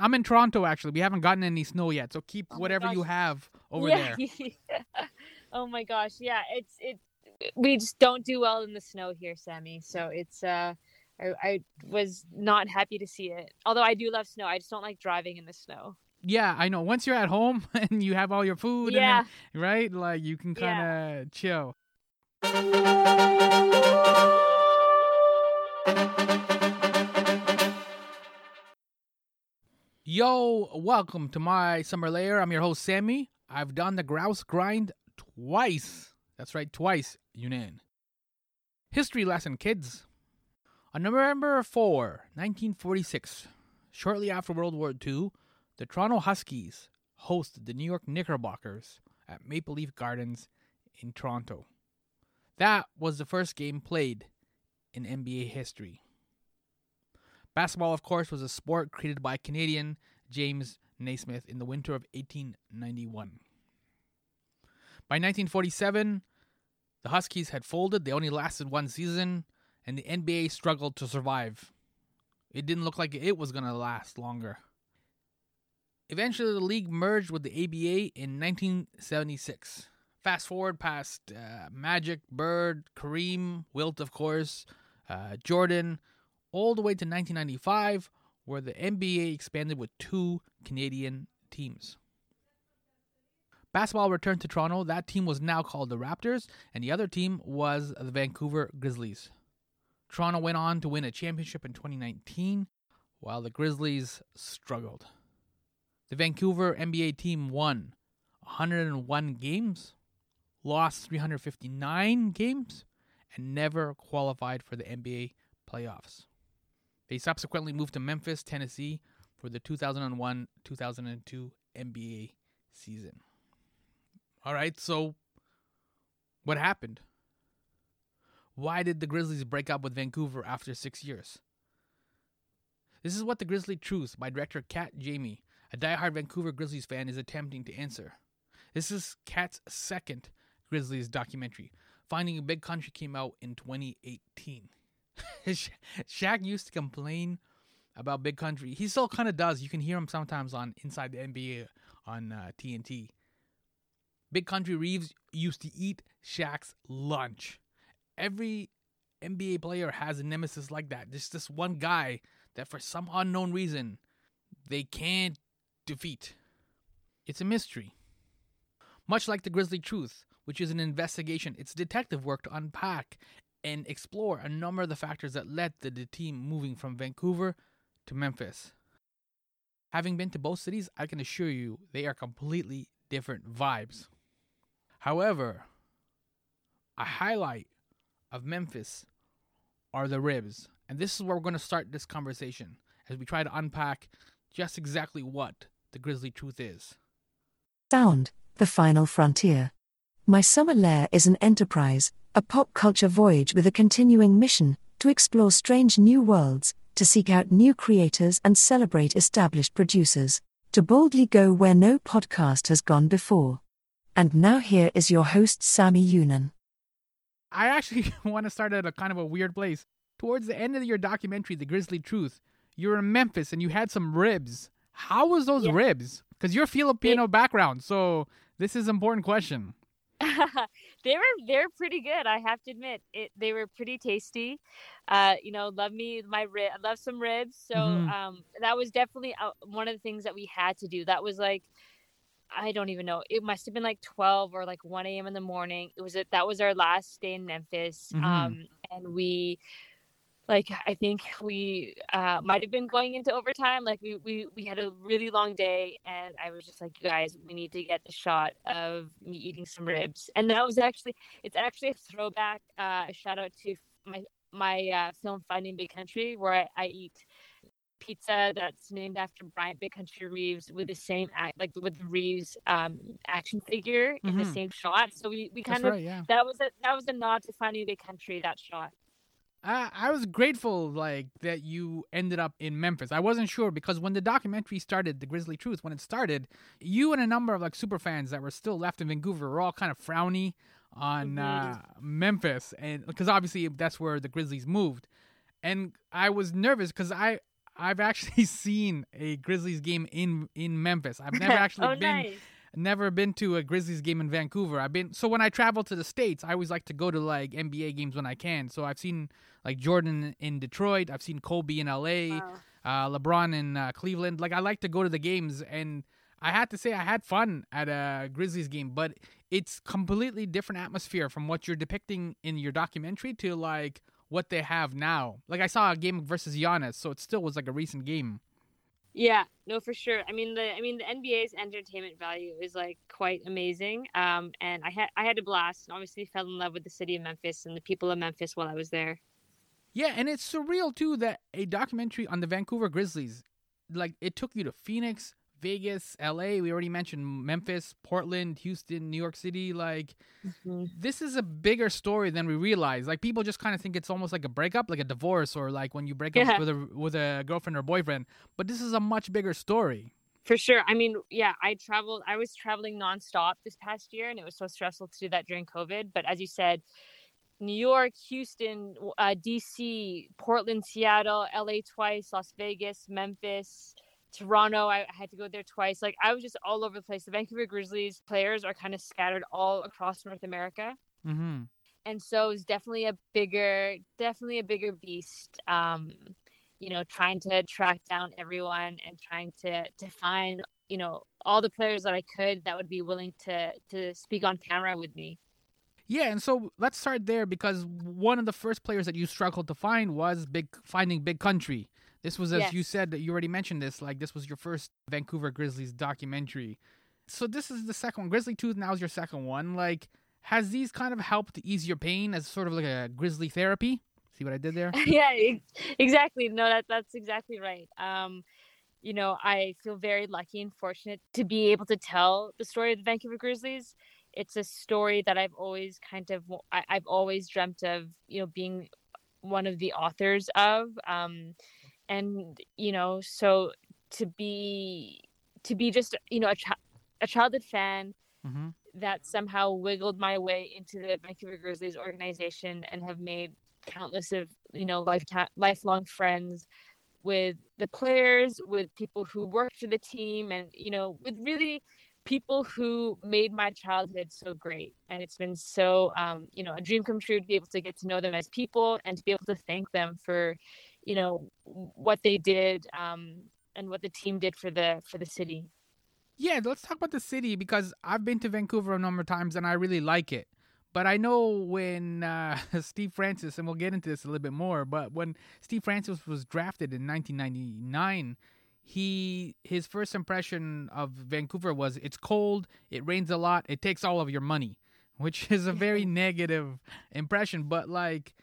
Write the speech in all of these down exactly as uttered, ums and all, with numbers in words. I'm in Toronto, actually. We haven't gotten any snow yet, so keep oh whatever gosh. you have over yeah. there. Oh, my gosh. Yeah, it's it. we just don't do well in the snow here, Sammy. So it's uh, I, I was not happy to see it. Although I do love snow. I just don't like driving in the snow. Yeah, I know. Once you're at home and you have all your food, yeah. and then, right? Like, you can kind of yeah. chill. Yo, welcome to My Summer Lair. I'm your host, Sammy. I've done the grouse grind twice. That's right, twice, Younan. History lesson, kids. On November fourth, nineteen forty-six, shortly after World War Two, the Toronto Huskies hosted the New York Knickerbockers at Maple Leaf Gardens in Toronto. That was the first game played in N B A history. Basketball, of course, was a sport created by Canadian James Naismith in the winter of eighteen ninety-one. By nineteen forty-seven, the Huskies had folded. They only lasted one season, and the N B A struggled to survive. It didn't look like it was going to last longer. Eventually, the league merged with the A B A in nineteen seventy-six. Fast forward past uh, Magic, Bird, Kareem, Wilt, of course, uh, Jordan, all the way to nineteen ninety-five, where the N B A expanded with two Canadian teams. Basketball returned to Toronto. That team was now called the Raptors, and the other team was the Vancouver Grizzlies. Toronto went on to win a championship in twenty nineteen, while the Grizzlies struggled. The Vancouver N B A team won one hundred one games, lost three hundred fifty-nine games, and never qualified for the N B A playoffs. They subsequently moved to Memphis, Tennessee for the two thousand one two thousand two N B A season. All right, so what happened? Why did the Grizzlies break up with Vancouver after six years? This is what The Grizzlie Truth by director Kat Jayme, a diehard Vancouver Grizzlies fan, is attempting to answer. This is Kat's second Grizzlies documentary. Finding Big Country came out in twenty eighteen. Shaq used to complain about Big Country. He still kind of does. You can hear him sometimes on Inside the N B A on uh, T N T. Big Country Reeves used to eat Shaq's lunch. Every N B A player has a nemesis like that. There's this one guy that for some unknown reason they can't defeat. It's a mystery. Much like The Grizzlie Truth, which is an investigation, it's detective work to unpack and explore a number of the factors that led to the team moving from Vancouver to Memphis. Having been to both cities, I can assure you they are completely different vibes. However, a highlight of Memphis are the ribs. And this is where we're going to start this conversation as we try to unpack just exactly what The Grizzlie Truth is. Sound, the final frontier. My Summer Lair is an enterprise, a pop culture voyage with a continuing mission to explore strange new worlds, to seek out new creators and celebrate established producers, to boldly go where no podcast has gone before. And now here is your host, Sammy Younan. I actually want to start at a kind of a weird place. Towards the end of your documentary, The Grizzlie Truth, you were in Memphis and you had some ribs. How was those yeah. ribs? Because you're Filipino it- background, so this is an important question. they were they're pretty good, I have to admit. It they were pretty tasty. Uh, you know, love me my rib. I love some ribs. So mm-hmm. um, that was definitely one of the things that we had to do. That was like, I don't even know. It must have been like twelve or like one a.m. in the morning. It was a, that was our last day in Memphis, mm-hmm. um, and we. Like, I think we uh, might have been going into overtime. Like, we, we, we had a really long day, and I was just like, you guys, we need to get the shot of me eating some ribs. And that was actually, it's actually a throwback, uh, a shout out to my my uh, film Finding Big Country, where I, I eat pizza that's named after Bryant Big Country Reeves with the same, act, like with Reeves um, action figure in mm-hmm. the same shot. So we, we kind that's of, right, yeah. that was a, that was a nod to Finding Big Country, that shot. Uh, I was grateful, like, that you ended up in Memphis. I wasn't sure because when the documentary started, The Grizzlie Truth, when it started, you and a number of, like, super fans that were still left in Vancouver were all kind of frowny on uh, Memphis. And because obviously that's where the Grizzlies moved. And I was nervous because I, I've actually seen a Grizzlies game in, in Memphis. I've never actually oh, been nice. never been to a Grizzlies game in Vancouver. I've been so when I travel to the States, I always like to go to like N B A games when I can. So I've seen like Jordan in Detroit, I've seen Kobe in L A, wow. uh, LeBron in uh, Cleveland. Like I like to go to the games, and I had to say I had fun at a Grizzlies game, but it's completely different atmosphere from what you're depicting in your documentary to like what they have now. Like I saw a game versus Giannis, so it still was like a recent game. Yeah, no, for sure. I mean, the I mean the N B A's entertainment value is like quite amazing. Um, and I had I had a blast. And obviously, fell in love with the city of Memphis and the people of Memphis while I was there. Yeah, and it's surreal too that a documentary on the Vancouver Grizzlies, like it took you to Phoenix, Vegas, L A. We already mentioned Memphis, Portland, Houston, New York City. Like, mm-hmm. This is a bigger story than we realize. Like, people just kind of think it's almost like a breakup, like a divorce, or like when you break yeah. up with a with a girlfriend or boyfriend. But this is a much bigger story. For sure. I mean, yeah, I traveled. I was traveling nonstop this past year, and it was so stressful to do that during COVID. But as you said, New York, Houston, uh, D C, Portland, Seattle, L A twice, Las Vegas, Memphis. Toronto, I had to go there twice. Like, I was just all over the place. The Vancouver Grizzlies players are kind of scattered all across North America. Mm-hmm. And so it's definitely a bigger, definitely a bigger beast, um, you know, trying to track down everyone and trying to, to find, you know, all the players that I could that would be willing to, to speak on camera with me. Yeah, and so let's start there, because one of the first players that you struggled to find was big Finding Big Country. This was, as yes. you said, that you already mentioned this, like this was your first Vancouver Grizzlies documentary. So this is the second one. Grizzly Tooth now is your second one. Like, has these kind of helped to ease your pain as sort of like a grizzly therapy? See what I did there? Yeah, exactly. No, that that's exactly right. Um, you know, I feel very lucky and fortunate to be able to tell the story of the Vancouver Grizzlies. It's a story that I've always kind of, I, I've always dreamt of, you know, being one of the authors of. Um And, you know, so to be to be just, you know, a, ch- a childhood fan mm-hmm. that somehow wiggled my way into the Vancouver Grizzlies organization and have made countless of, you know, lifetime, lifelong friends with the players, with people who worked for the team, and, you know, with really people who made my childhood so great. And it's been so, um, you know, a dream come true to be able to get to know them as people and to be able to thank them for, you know, what they did um, and what the team did for the for the city. Yeah, let's talk about the city, because I've been to Vancouver a number of times and I really like it. But I know when uh, Steve Francis, and we'll get into this a little bit more, but when Steve Francis was drafted in nineteen ninety-nine, he his first impression of Vancouver was it's cold, it rains a lot, it takes all of your money, which is a very negative impression. But like,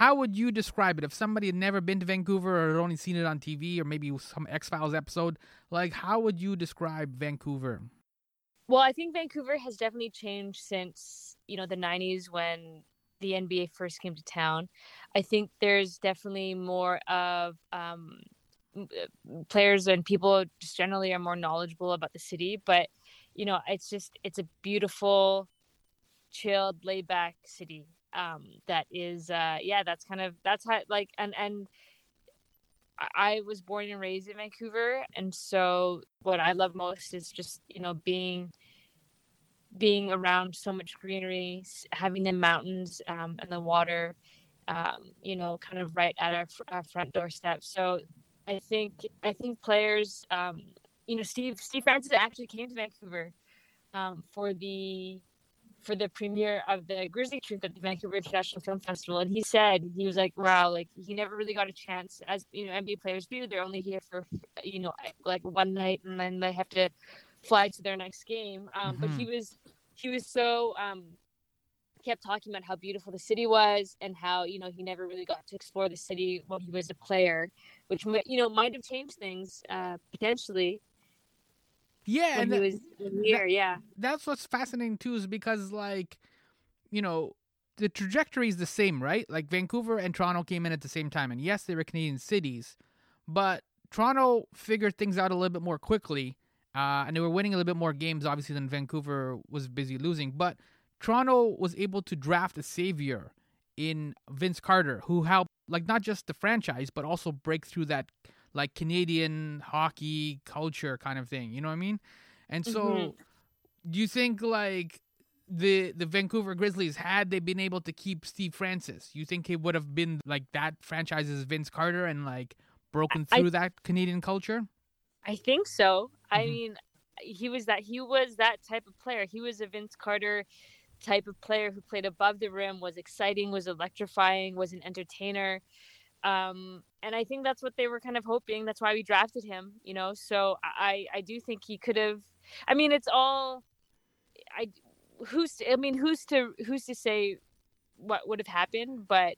how would you describe it if somebody had never been to Vancouver or had only seen it on T V or maybe some X-Files episode? Like, how would you describe Vancouver? Well, I think Vancouver has definitely changed since, you know, the nineties when the N B A first came to town. I think there's definitely more of um, players and people just generally are more knowledgeable about the city. But, you know, it's just it's a beautiful, chilled, laid back city. Um, that is, uh, yeah, that's kind of, that's how, like, and, and I was born and raised in Vancouver. And so what I love most is just, you know, being, being around so much greenery, having the mountains, um, and the water, um, you know, kind of right at our, our front doorstep. So I think, I think players, um, you know, Steve, Steve Francis actually came to Vancouver, um, for the, for the premiere of The Grizzlie Truth at the Vancouver International Film Festival. And he said, he was like, wow, like he never really got a chance, as, you know, N B A players do. They're only here for, you know, like one night and then they have to fly to their next game. Um, mm-hmm. But he was, he was so, um, kept talking about how beautiful the city was and how, you know, he never really got to explore the city when he was a player, which, you know, might've changed things, uh, potentially. Yeah, when and that, he was in the air, that, yeah. That's what's fascinating too, is because like, you know, the trajectory is the same, right? Like Vancouver and Toronto came in at the same time, and yes, they were Canadian cities, but Toronto figured things out a little bit more quickly, uh, and they were winning a little bit more games, obviously, than Vancouver was busy losing. But Toronto was able to draft a savior in Vince Carter, who helped, like, not just the franchise, but also break through that like Canadian hockey culture kind of thing. You know what I mean? And so mm-hmm. do you think like the the Vancouver Grizzlies, had they been able to keep Steve Francis, you think he would have been like that franchise's Vince Carter and like broken through I, that Canadian culture? I think so. Mm-hmm. I mean, he was that he was that type of player. He was a Vince Carter type of player who played above the rim, was exciting, was electrifying, was an entertainer. Um, and I think that's what they were kind of hoping. That's why we drafted him, you know? So I, I do think he could have, I mean, it's all, I, who's, I mean, who's to, who's to say what would have happened, but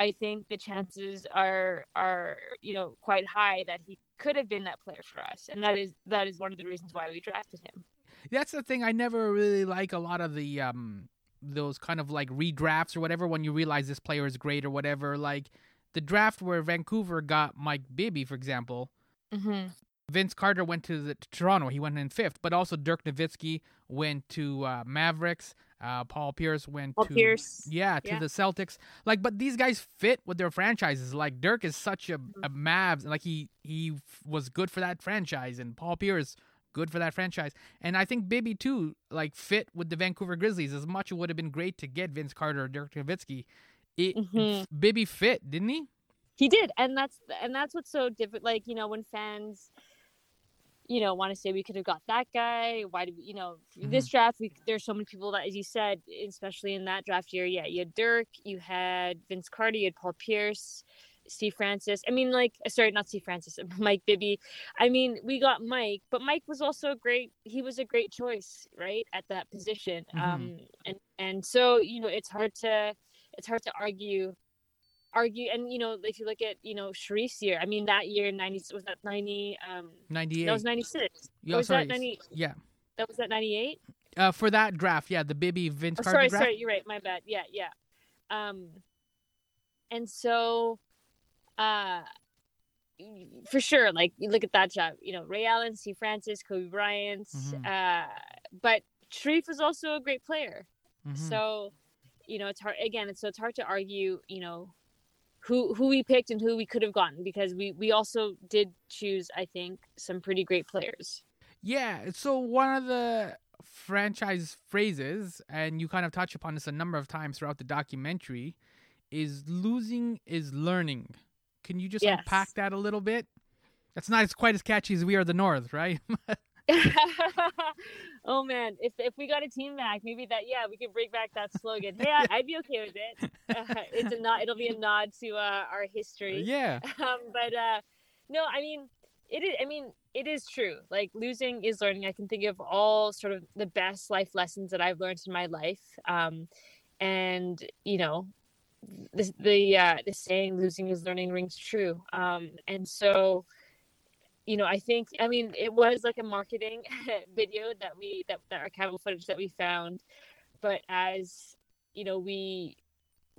I think the chances are, are, you know, quite high that he could have been that player for us. And that is, that is one of the reasons why we drafted him. That's the thing. I never really like a lot of the um those kind of like redrafts or whatever when you realize this player is great or whatever. Like the draft where Vancouver got Mike Bibby, for example. Mm-hmm. Vince Carter went to the to Toronto. He went in fifth. But also Dirk Nowitzki went to uh, Mavericks. Uh, Paul Pierce went Paul to Pierce. yeah to yeah. the Celtics. Like, but these guys fit with their franchises. Like Dirk is such a, a Mavs. Like he he was good for that franchise, and Paul Pierce. Good for that franchise. And I think Bibby, too, like, fit with the Vancouver Grizzlies. As much it would have been great to get Vince Carter or Dirk Nowitzki, it, mm-hmm. Bibby fit, didn't he? He did. And that's and that's what's so different. Like, you know, when fans, you know, want to say we could have got that guy. Why did we, you know, mm-hmm. this draft, we, there's so many people that, as you said, especially in that draft year, yeah, you had Dirk, you had Vince Carter, you had Paul Pierce, Steve Francis. I mean, like, sorry, not Steve Francis, Mike Bibby. I mean, we got Mike, but Mike was also great. He was a great choice, right, at that position. Mm-hmm. Um, and, and so, you know, it's hard to, it's hard to argue, argue. And, you know, if you look at, you know, Sharif's year, I mean, that year, ninety, was that ninety, um, ninety-eight. That was ninety-six. Yo, was sorry. That ninety, yeah. That was that ninety-eight? Uh, for that draft. Yeah. The Bibby Vince oh, Carter sorry, draft. Sorry. You're right. My bad. Yeah. Yeah. Um, and so, Uh, for sure, like, you look at that job, you know, Ray Allen, Steve Francis, Kobe Bryant, mm-hmm. uh, but Sharif was also a great player. Mm-hmm. So, you know, it's hard, again, it's, so it's hard to argue, you know, who who we picked and who we could have gotten, because we, we also did choose, I think, some pretty great players. Yeah, so one of the franchise phrases, and you kind of touch upon this a number of times throughout the documentary, is losing is learning. Can you just yes. unpack that a little bit? That's not as quite as catchy as We Are the North, right? Oh, man. If if we got a team back, maybe that, yeah, we could bring back that slogan. Hey, yeah, I'd be okay with it. Uh, it's a nod, it'll be a nod to uh, our history. Yeah. Um, but, uh, no, I mean, it is, I mean, it is true. Like, losing is learning. I can think of all sort of the best life lessons that I've learned in my life. Um, and, you know, The the, uh, the saying "losing is learning" rings true, um, and so, you know, I think I mean it was like a marketing video that we that, that our camera footage that we found, but as you know, we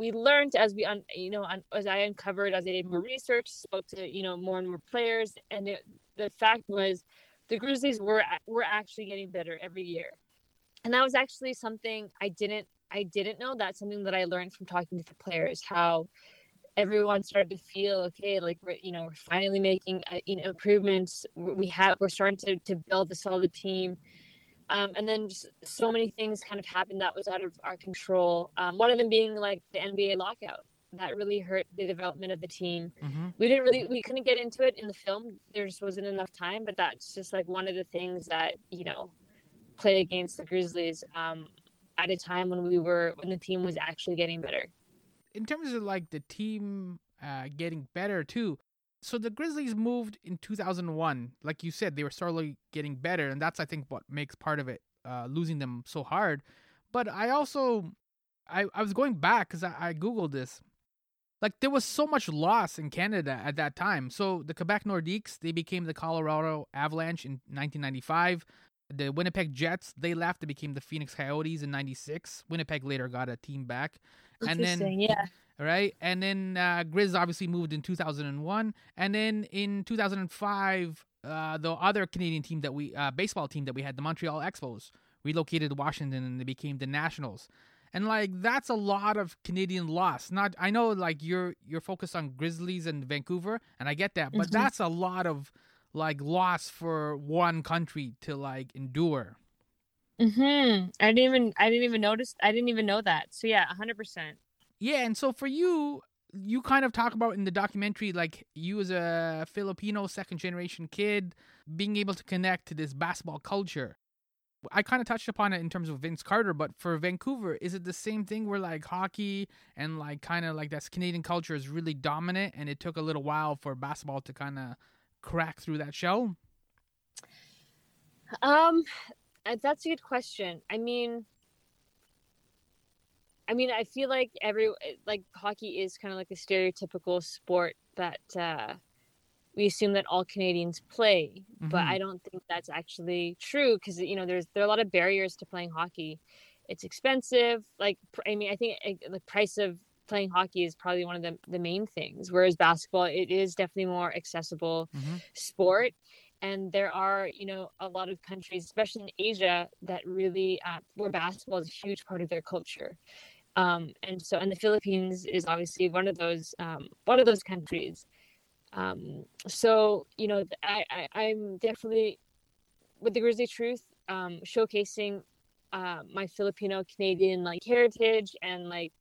we learned as we un, you know un, as I uncovered, as I did more research, spoke to you know more and more players, and it, the fact was, the Grizzlies were were actually getting better every year, and that was actually something I didn't. I didn't know. That's something that I learned from talking to the players, how everyone started to feel, okay, like, we're, you know, we're finally making, uh, you know, improvements. We have, we're starting to, to build a solid team. Um, and then just so many things kind of happened that was out of our control. Um, one of them being like the N B A lockout. That really hurt the development of the team. Mm-hmm. We didn't really, we couldn't get into it in the film. There just wasn't enough time, but that's just like one of the things that, you know, play against the Grizzlies. Um, at a time when we were, when the team was actually getting better. In terms of like the team uh, getting better too. So the Grizzlies moved in two thousand one. Like you said, they were slowly getting better. And that's, I think, what makes part of it, uh, losing them so hard. But I also, I, I was going back because I, I Googled this. Like there was so much loss in Canada at that time. So the Quebec Nordiques, they became the Colorado Avalanche in nineteen ninety-five. The Winnipeg Jets, they left. They became the Phoenix Coyotes in ninety-six. Winnipeg later got a team back. And then, yeah. Right? And then uh, Grizz obviously moved in two thousand one. And then in two thousand five, uh, the other Canadian team that we, uh, baseball team that we had, the Montreal Expos, relocated to Washington and they became the Nationals. And like that's a lot of Canadian loss. Not I know like you're you're focused on Grizzlies and Vancouver, and I get that, but mm-hmm. that's a lot of like loss for one country to like endure. Mm-hmm. I didn't even I didn't even notice I didn't even know that. So yeah, one hundred percent. Yeah, and so for you, you kind of talk about in the documentary, like you as a Filipino second generation kid being able to connect to this basketball culture. I kind of touched upon it in terms of Vince Carter, but for Vancouver, is it the same thing where like hockey and like kind of like that Canadian culture is really dominant and it took a little while for basketball to kind of crack through that shell? Um, that's a good question. I mean, I mean, I feel like every like hockey is kind of like the stereotypical sport that uh, we assume that all Canadians play, mm-hmm. but I don't think that's actually true because, you know, there's there are a lot of barriers to playing hockey. It's expensive. Like, I mean, I think uh, the price of playing hockey is probably one of the, the main things, whereas basketball, it is definitely more accessible mm-hmm. sport. And there are, you know, a lot of countries, especially in Asia, that really uh, where basketball is a huge part of their culture. Um, and so, and the Philippines is obviously one of those, um, one of those countries. Um, so, you know, I, I, I'm definitely with the Grizzlie Truth, um, showcasing, uh, my Filipino Canadian like heritage and like,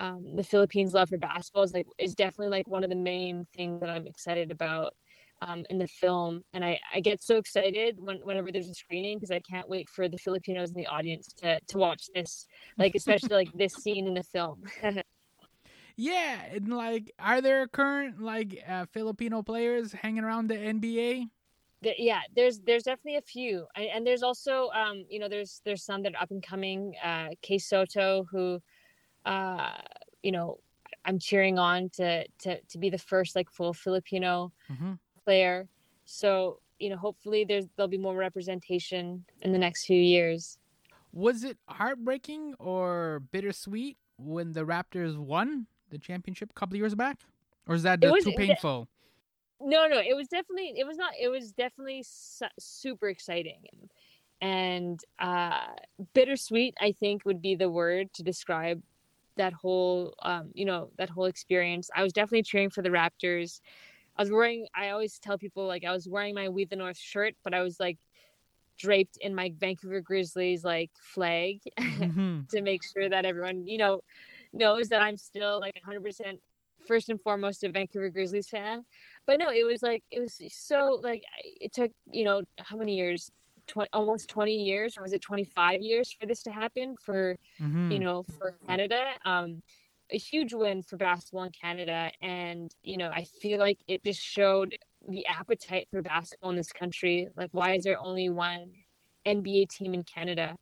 um, the Philippines' love for basketball is like, is definitely like one of the main things that I'm excited about, um, in the film. And I, I get so excited when, whenever there's a screening, because I can't wait for the Filipinos in the audience to, to watch this, like, especially like this scene in the film. Yeah. And like, are there current like uh, Filipino players hanging around the N B A? There, yeah, there's, there's definitely a few. I, and there's also, um, you know, there's, there's some that are up and coming, uh, Kei Soto, who, uh, you know, I'm cheering on to, to, to be the first like full Filipino mm-hmm. player. So, you know, hopefully there's there'll be more representation in the next few years. Was it heartbreaking or bittersweet when the Raptors won the championship a couple of years back? Or is that was, too painful? It, no, no, it was definitely, it was not, it was definitely su- super exciting. And uh, bittersweet, I think, would be the word to describe that whole, um, you know, that whole experience. I was definitely cheering for the Raptors. I was wearing, I always tell people, like, I was wearing my We the North shirt, but I was, like, draped in my Vancouver Grizzlies, like, flag mm-hmm. to make sure that everyone, you know, knows that I'm still, like, one hundred percent first and foremost a Vancouver Grizzlies fan. But, no, it was, like, it was so, like, it took, you know, how many years? twenty, almost twenty years, or was it twenty-five years for this to happen for, mm-hmm. you know, for Canada? Um a huge win for basketball in Canada. And, you know, I feel like it just showed the appetite for basketball in this country. Like, why is there only one N B A team in Canada?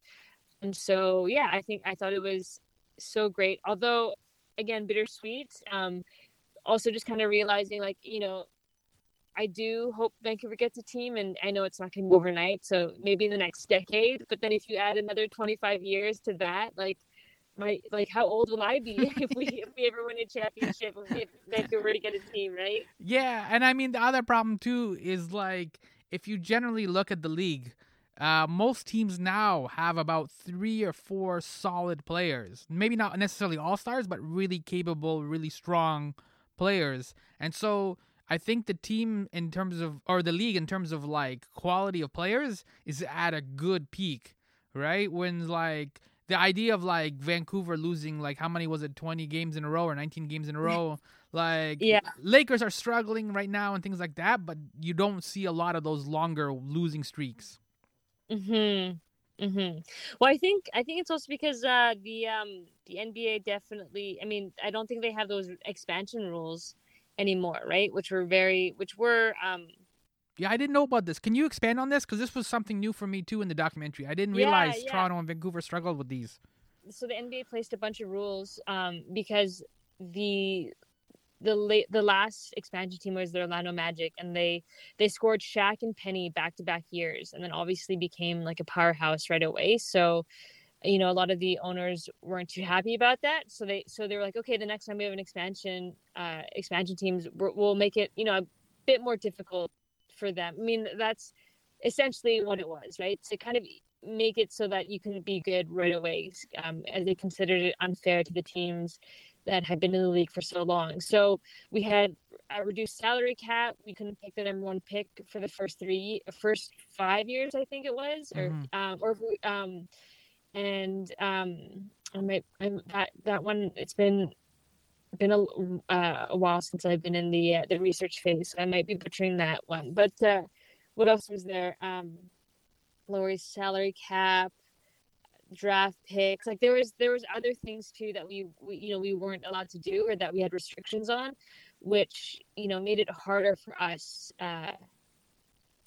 And so, yeah, I think I thought it was so great. Although, again, bittersweet. Um, also just kind of realizing, like, you know, I do hope Vancouver gets a team, and I know it's not going to be overnight. So maybe in the next decade, but then if you add another twenty-five years to that, like, My, like, how old will I be if we if we ever win a championship, if Vancouver to get a team, right? Yeah, and I mean, the other problem, too, is, like, if you generally look at the league, uh, most teams now have about three or four solid players. Maybe not necessarily all-stars, but really capable, really strong players. And so I think the team in terms of, or the league in terms of, like, quality of players is at a good peak, right? When, like... The idea of, like, Vancouver losing, like, how many was it, twenty games in a row or nineteen games in a row? Like, yeah. Lakers are struggling right now and things like that, but you don't see a lot of those longer losing streaks. Mm-hmm. Mm-hmm. Well, I think I think it's also because uh, the um, the N B A definitely, I mean, I don't think they have those expansion rules anymore, right? Which were very, which were... Um, Yeah, I didn't know about this. Can you expand on this? Because this was something new for me, too, in the documentary. I didn't realize yeah, yeah. Toronto and Vancouver struggled with these. So the N B A placed a bunch of rules um, because the the late, the last expansion team was the Orlando Magic, and they, they scored Shaq and Penny back-to-back years, and then obviously became like a powerhouse right away. So, you know, a lot of the owners weren't too happy about that. So they so they were like, okay, the next time we have an expansion uh, expansion teams, we'll make it, you know, a bit more difficult for them. I mean, that's essentially what it was, right? To kind of make it so that you can be good right away, um, as they considered it unfair to the teams that had been in the league for so long. So we had a reduced salary cap. We couldn't pick the number one pick for the first three, first five years, I think it was, or mm-hmm. um, or um, and um, I might I'm, that that one. It's been been a, uh, a while since I've been in the uh, the research phase, so I might be butchering that one. But uh, what else was there? Um, Lowry salary cap, draft picks. Like there was there was other things too that we, we you know we weren't allowed to do, or that we had restrictions on, which you know made it harder for us uh,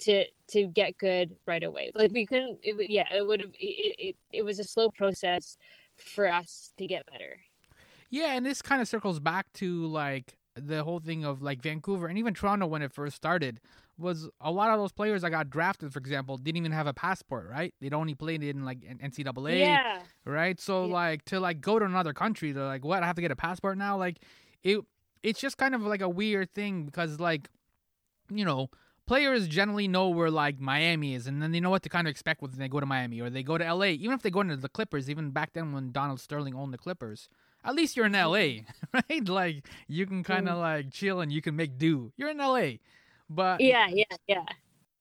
to to get good right away. Like we couldn't. It, yeah, it would have. It, it it was a slow process for us to get better. Yeah, and this kind of circles back to like the whole thing of like Vancouver and even Toronto when it first started. Was a lot of those players that got drafted, for example, didn't even have a passport, right? They'd only played in like N C double A, yeah. right? So yeah. like to like go to another country, they're like, what? I have to get a passport now? Like it, it's just kind of like a weird thing because like, you know, players generally know where like Miami is, and then they know what to kind of expect when they go to Miami or they go to L A. Even if they go into the Clippers, even back then when Donald Sterling owned the Clippers. At least you're in L A, right? Like you can kind of mm. like chill and you can make do. You're in L A. But yeah, yeah, yeah,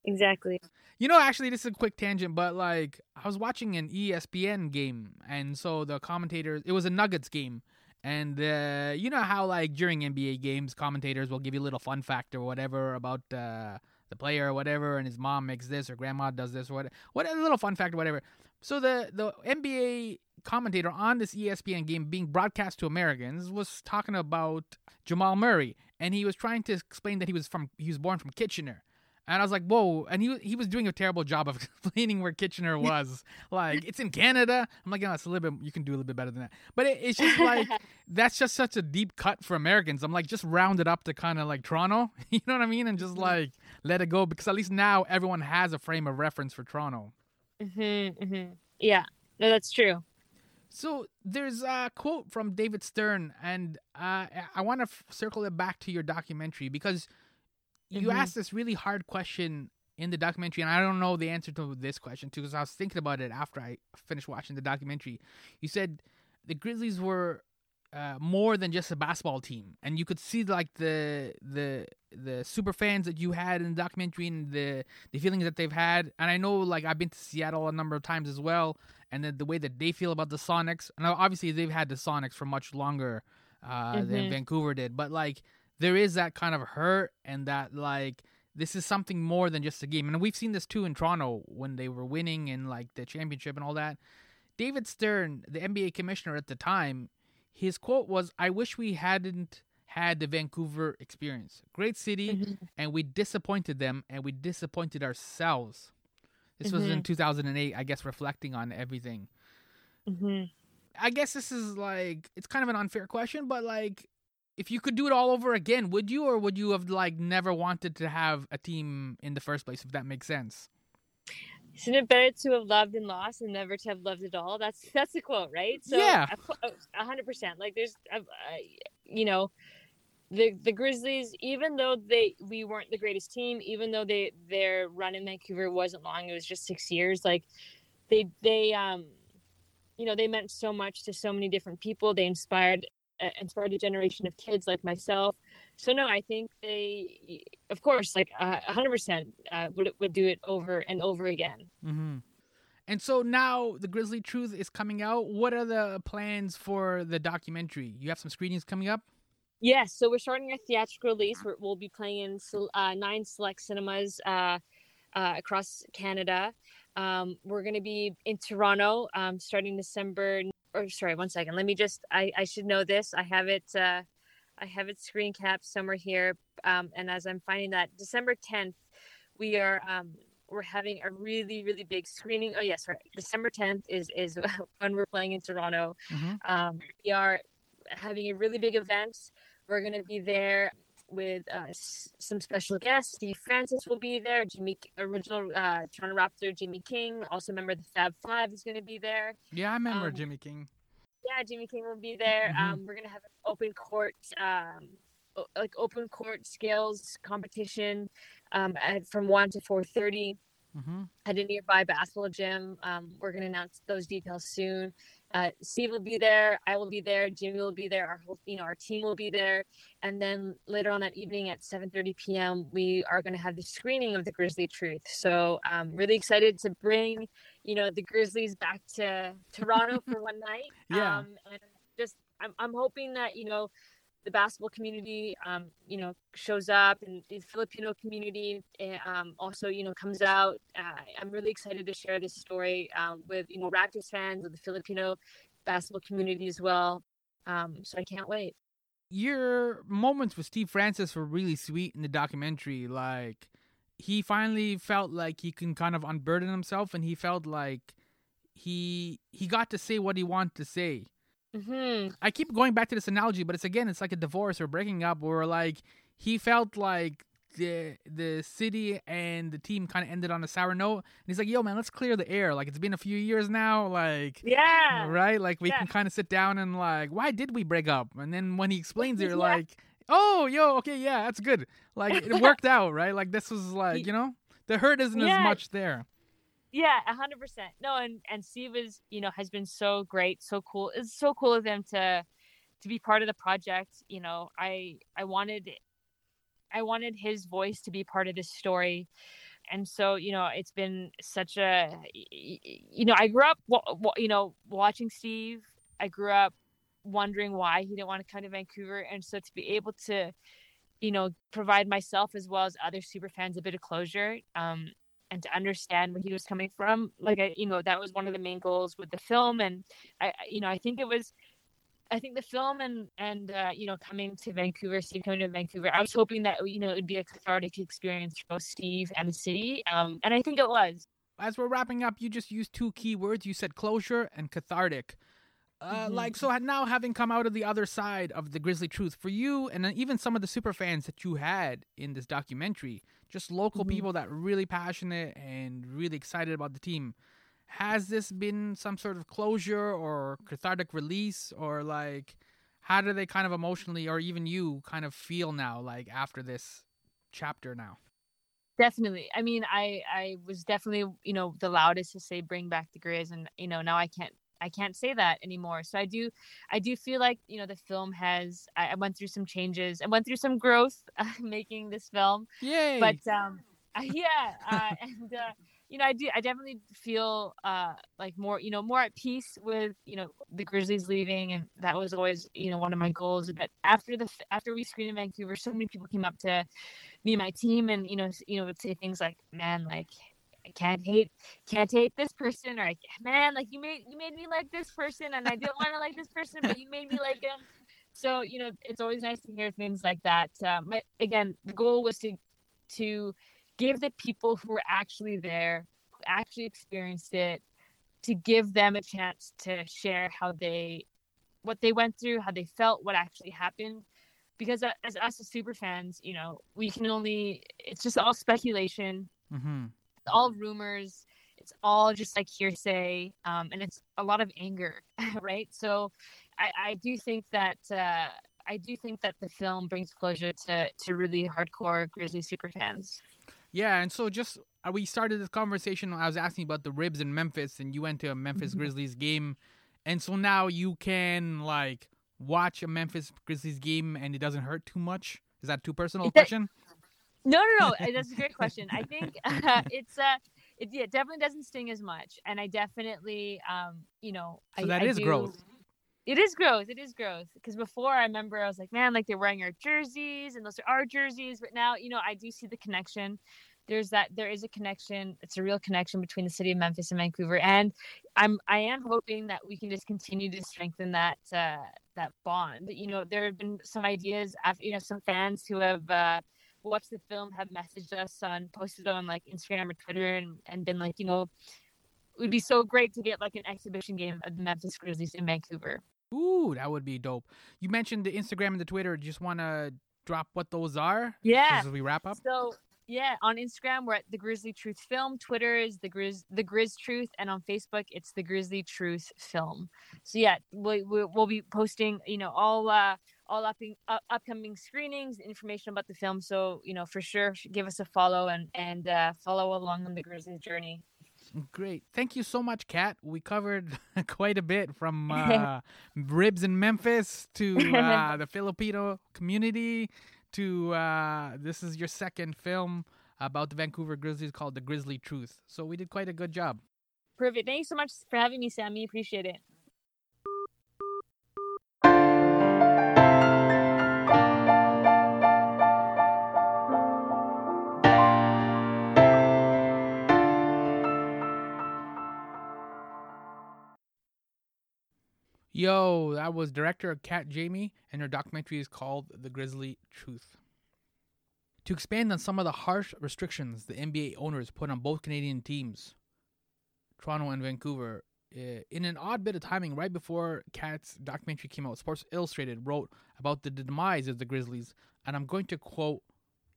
exactly. You know, actually, this is a quick tangent, but like I was watching an E S P N game, and so the commentators, it was a Nuggets game. And uh, you know how like during N B A games, commentators will give you a little fun fact or whatever about uh, the player or whatever, and his mom makes this or grandma does this or whatever. What a little fun fact or whatever. So the, the N B A commentator on this E S P N game being broadcast to Americans was talking about Jamal Murray, and he was trying to explain that he was from he was born from Kitchener, and I was like, whoa. And he he was doing a terrible job of explaining where Kitchener was. Like, it's in Canada. I'm like, no, it's a little bit, you can do a little bit better than that. But it, it's just like that's just such a deep cut for Americans. I'm like, just round it up to kind of like Toronto, you know what I mean, and just like let it go, because at least now everyone has a frame of reference for Toronto. Mm-hmm, mm-hmm. Yeah, no, that's true. So there's a quote from David Stern, and uh, I want to f- circle it back to your documentary, because you mm-hmm. asked this really hard question in the documentary, and I don't know the answer to this question too, because I was thinking about it after I finished watching the documentary. You said the Grizzlies were uh, more than just a basketball team, and you could see like the the the super fans that you had in the documentary and the the feelings that they've had. And I know like I've been to Seattle a number of times as well. And then the way that they feel about the Sonics, and obviously they've had the Sonics for much longer uh, mm-hmm. than Vancouver did. But like, there is that kind of hurt, and that like this is something more than just a game. And we've seen this too in Toronto when they were winning in like the championship and all that. David Stern, the N B A commissioner at the time, his quote was, "I wish we hadn't had the Vancouver experience. Great city, mm-hmm. and we disappointed them, and we disappointed ourselves." This was mm-hmm. in two thousand eight, I guess, reflecting on everything. Mm-hmm. I guess this is like, it's kind of an unfair question, but like, if you could do it all over again, would you, or would you have like never wanted to have a team in the first place, if that makes sense? Isn't it better to have loved and lost than never to have loved at all? That's, that's the quote, right? So yeah. A hundred percent. Like there's, uh, you know, The the Grizzlies, even though they we weren't the greatest team, even though they their run in Vancouver wasn't long, it was just six years. Like they they um, you know, they meant so much to so many different people. They inspired uh, inspired a generation of kids like myself. So no, I think they, of course, like a hundred percent would would do it over and over again. Mm-hmm. And so now The Grizzlie Truth is coming out. What are the plans for the documentary? You have some screenings coming up. Yes, so we're starting a theatrical release. We're, we'll be playing in uh, nine select cinemas uh, uh, across Canada. Um, we're going to be in Toronto um, starting December. Or sorry, one second. Let me just. I, I should know this. I have it. Uh, I have it screen capped somewhere here. Um, and as I'm finding that, December tenth, we are. Um, we're having a really, really big screening. Oh yes, right. December tenth is is when we're playing in Toronto. Mm-hmm. Um, we are having a really big event. We're going to be there with uh, s- some special guests. Steve Francis will be there. Jimmy, original uh, Toronto Raptor Jimmy King, also member of the Fab Five, is going to be there. Yeah, I remember um, Jimmy King. Yeah, Jimmy King will be there. Mm-hmm. Um, we're going to have an open court, um, o- like open court skills competition um, at, from one to four thirty. mm-hmm. at a nearby basketball gym. Um, we're going to announce those details soon. Uh, Steve will be there. I will be there. Jimmy will be there. Our whole, you know, our team will be there. And then later on that evening at seven thirty p.m., we are going to have the screening of The Grizzlie Truth. So I'm um, really excited to bring, you know, the Grizzlies back to Toronto for one night. Yeah. Um, and just, I'm, I'm hoping that, you know, the basketball community, um, you know, shows up, and the Filipino community um, also, you know, comes out. Uh, I'm really excited to share this story um, with, you know, Raptors fans, with the Filipino basketball community as well. Um, so I can't wait. Your moments with Steve Francis were really sweet in the documentary. Like, he finally felt like he can kind of unburden himself, and he felt like he he got to say what he wanted to say. Mm-hmm. I keep going back to this analogy, but it's again, it's like a divorce or breaking up, where like he felt like the the city and the team kind of ended on a sour note, and he's like, "Yo, man, let's clear the air. Like, it's been a few years now. Like, yeah, right. Like, we yeah. can kind of sit down and like, why did we break up?" And then when he explains it, you're yeah. like, "Oh, yo, okay, yeah, that's good. Like, it worked out, right? Like, this was like, you know, the hurt isn't yeah. as much there." Yeah, a hundred percent. No, and, and Steve is, you know, has been so great, so cool. It's so cool of him to to be part of the project. You know, I I wanted I wanted his voice to be part of this story, and so, you know, it's been such a, you know, I grew up, you know, watching Steve. I grew up wondering why he didn't want to come to Vancouver, and so to be able to, you know, provide myself as well as other super fans a bit of closure. Um, and to understand where he was coming from. Like, I, you know, that was one of the main goals with the film. And I, you know, I think it was, I think the film and, and, uh, you know, coming to Vancouver, Steve coming to Vancouver, I was hoping that, you know, it would be a cathartic experience for both Steve and the city. Um, and I think it was. As we're wrapping up, you just used two key words. You said closure and cathartic. Uh, mm-hmm. Like, so now having come out of the other side of The Grizzlie Truth, for you and even some of the super fans that you had in this documentary, just local mm-hmm. people that are really passionate and really excited about the team, has this been some sort of closure or cathartic release? Or like, how do they kind of emotionally, or even you, kind of feel now, like after this chapter now? Definitely. I mean, I, I was definitely, you know, the loudest to say, bring back the Grizz. And, you know, now I can't, I can't say that anymore. So I do, I do feel like, you know, the film has, I, I went through some changes. I went through some growth uh, making this film. Yay! But um, I, yeah. Uh, and, uh, you know, I do, I definitely feel uh, like more, you know, more at peace with, you know, the Grizzlies leaving. And that was always, you know, one of my goals. But after the, after we screened in Vancouver, so many people came up to me and my team and, you know, you know, would say things like, man, like, I can't hate, can't hate this person, or I, man, like you made you made me like this person, and I didn't want to like this person, but you made me like him. So, you know, it's always nice to hear things like that. Um, but again, the goal was to to give the people who were actually there, who actually experienced it, to give them a chance to share how they, what they went through, how they felt, what actually happened. Because as us as super fans, you know, we can only, it's just all speculation. Mm-hmm. It's all rumors. It's all just like hearsay. Um, and it's a lot of anger, right? So I, I do think that uh, I do think that the film brings closure to, to really hardcore Grizzly super fans. Yeah. And so just uh, we started this conversation. I was asking about the ribs in Memphis, and you went to a Memphis mm-hmm. Grizzlies game. And so now you can like watch a Memphis Grizzlies game and it doesn't hurt too much. Is that too personal a question? No, no, no. That's a great question. I think uh, it's uh, it, yeah, it definitely doesn't sting as much, and I definitely, um, you know, so I, that I is do... growth. It is growth. It is growth. Because before, I remember I was like, man, like they're wearing our jerseys, and those are our jerseys. But now, you know, I do see the connection. There's that. There is a connection. It's a real connection between the city of Memphis and Vancouver, and I'm I am hoping that we can just continue to strengthen that uh, that bond. But, you know, there have been some ideas. After, you know, some fans who have. Uh, watched the film have messaged us on posted on like Instagram or Twitter and, and been like, you know, it would be so great to get like an exhibition game of the Memphis Grizzlies in Vancouver. Ooh, that would be dope. You mentioned the Instagram and the Twitter. Just want to drop what those are? Yeah. As we wrap up? So Yeah, on Instagram, we're at The Grizzlie Truth Film. Twitter is The Grizz The Grizz Truth. And on Facebook, it's The Grizzlie Truth Film. So, yeah, we, we, we'll be posting, you know, all uh, all up in, uh, upcoming screenings, information about the film. So, you know, for sure, give us a follow and, and uh, follow along on the Grizzlies journey. Great. Thank you so much, Kat. We covered quite a bit from uh, ribs in Memphis to uh, the Filipino community. To uh, this is your second film about the Vancouver Grizzlies called The Grizzlie Truth. So we did quite a good job. Perfect. Thank you so much for having me, Sammy. Appreciate it. Yo, that was director Kat Jayme, and her documentary is called The Grizzlie Truth. To expand on some of the harsh restrictions the N B A owners put on both Canadian teams, Toronto and Vancouver, in an odd bit of timing, right before Kat's documentary came out, Sports Illustrated wrote about the demise of the Grizzlies, and I'm going to quote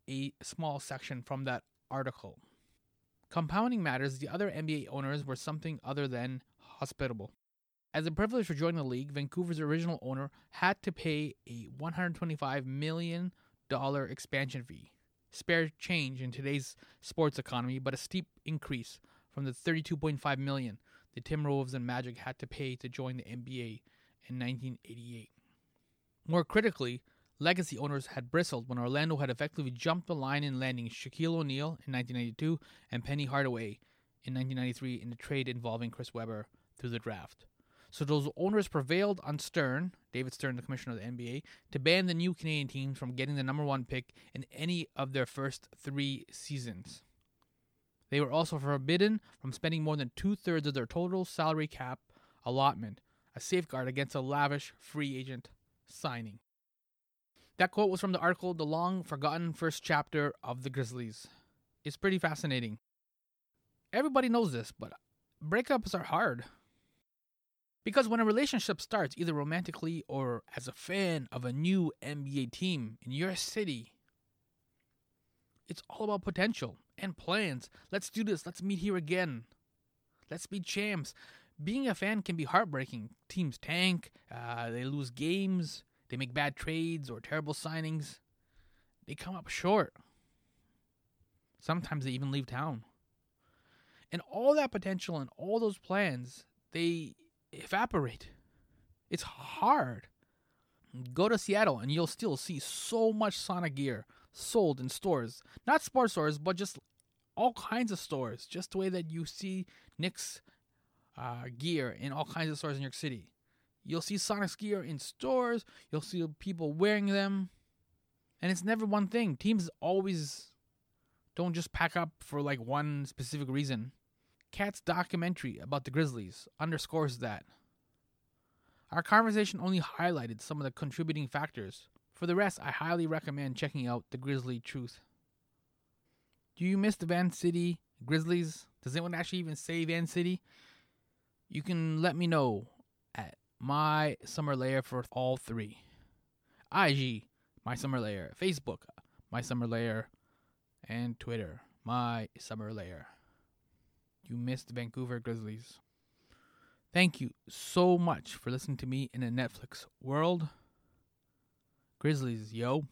a small section from that article. Compounding matters, the other N B A owners were something other than hospitable. As a privilege for joining the league, Vancouver's original owner had to pay a one hundred twenty-five million dollars expansion fee. Spare change in today's sports economy, but a steep increase from the thirty-two point five million dollars the Timberwolves and Magic had to pay to join the N B A in nineteen eighty-eight. More critically, legacy owners had bristled when Orlando had effectively jumped the line in landing Shaquille O'Neal in nineteen ninety-two and Penny Hardaway in nineteen ninety-three in a trade involving Chris Webber through the draft. So those owners prevailed on Stern, David Stern, the commissioner of the N B A, to ban the new Canadian teams from getting the number one pick in any of their first three seasons. They were also forbidden from spending more than two-thirds of their total salary cap allotment, a safeguard against a lavish free agent signing. That quote was from the article, The Long-Forgotten First Chapter of the Grizzlies. It's pretty fascinating. Everybody knows this, but breakups are hard. Because when a relationship starts, either romantically or as a fan of a new N B A team in your city, it's all about potential and plans. Let's do this. Let's meet here again. Let's be champs. Being a fan can be heartbreaking. Teams tank. Uh, they lose games. They make bad trades or terrible signings. They come up short. Sometimes they even leave town. And all that potential and all those plans, they evaporate. It's hard. Go to Seattle and you'll still see so much Sonic gear sold in stores. Not sports stores, but just all kinds of stores. Just the way that you see Knicks uh, gear in all kinds of stores in New York City. You'll see Sonic's gear in stores. You'll see people wearing them. And it's never one thing. Teams always don't just pack up for like one specific reason. Kat's documentary about the Grizzlies underscores that. Our conversation only highlighted some of the contributing factors. For the rest, I highly recommend checking out The Grizzlie Truth. Do you miss the Van City Grizzlies? Does anyone actually even say Van City? You can let me know at My Summer Lair for all three. I G, My Summer Lair. Facebook, My Summer Lair. And Twitter, My Summer Lair. You missed the Vancouver Grizzlies. Thank you so much for listening to me in a Netflix world. Grizzlies, yo.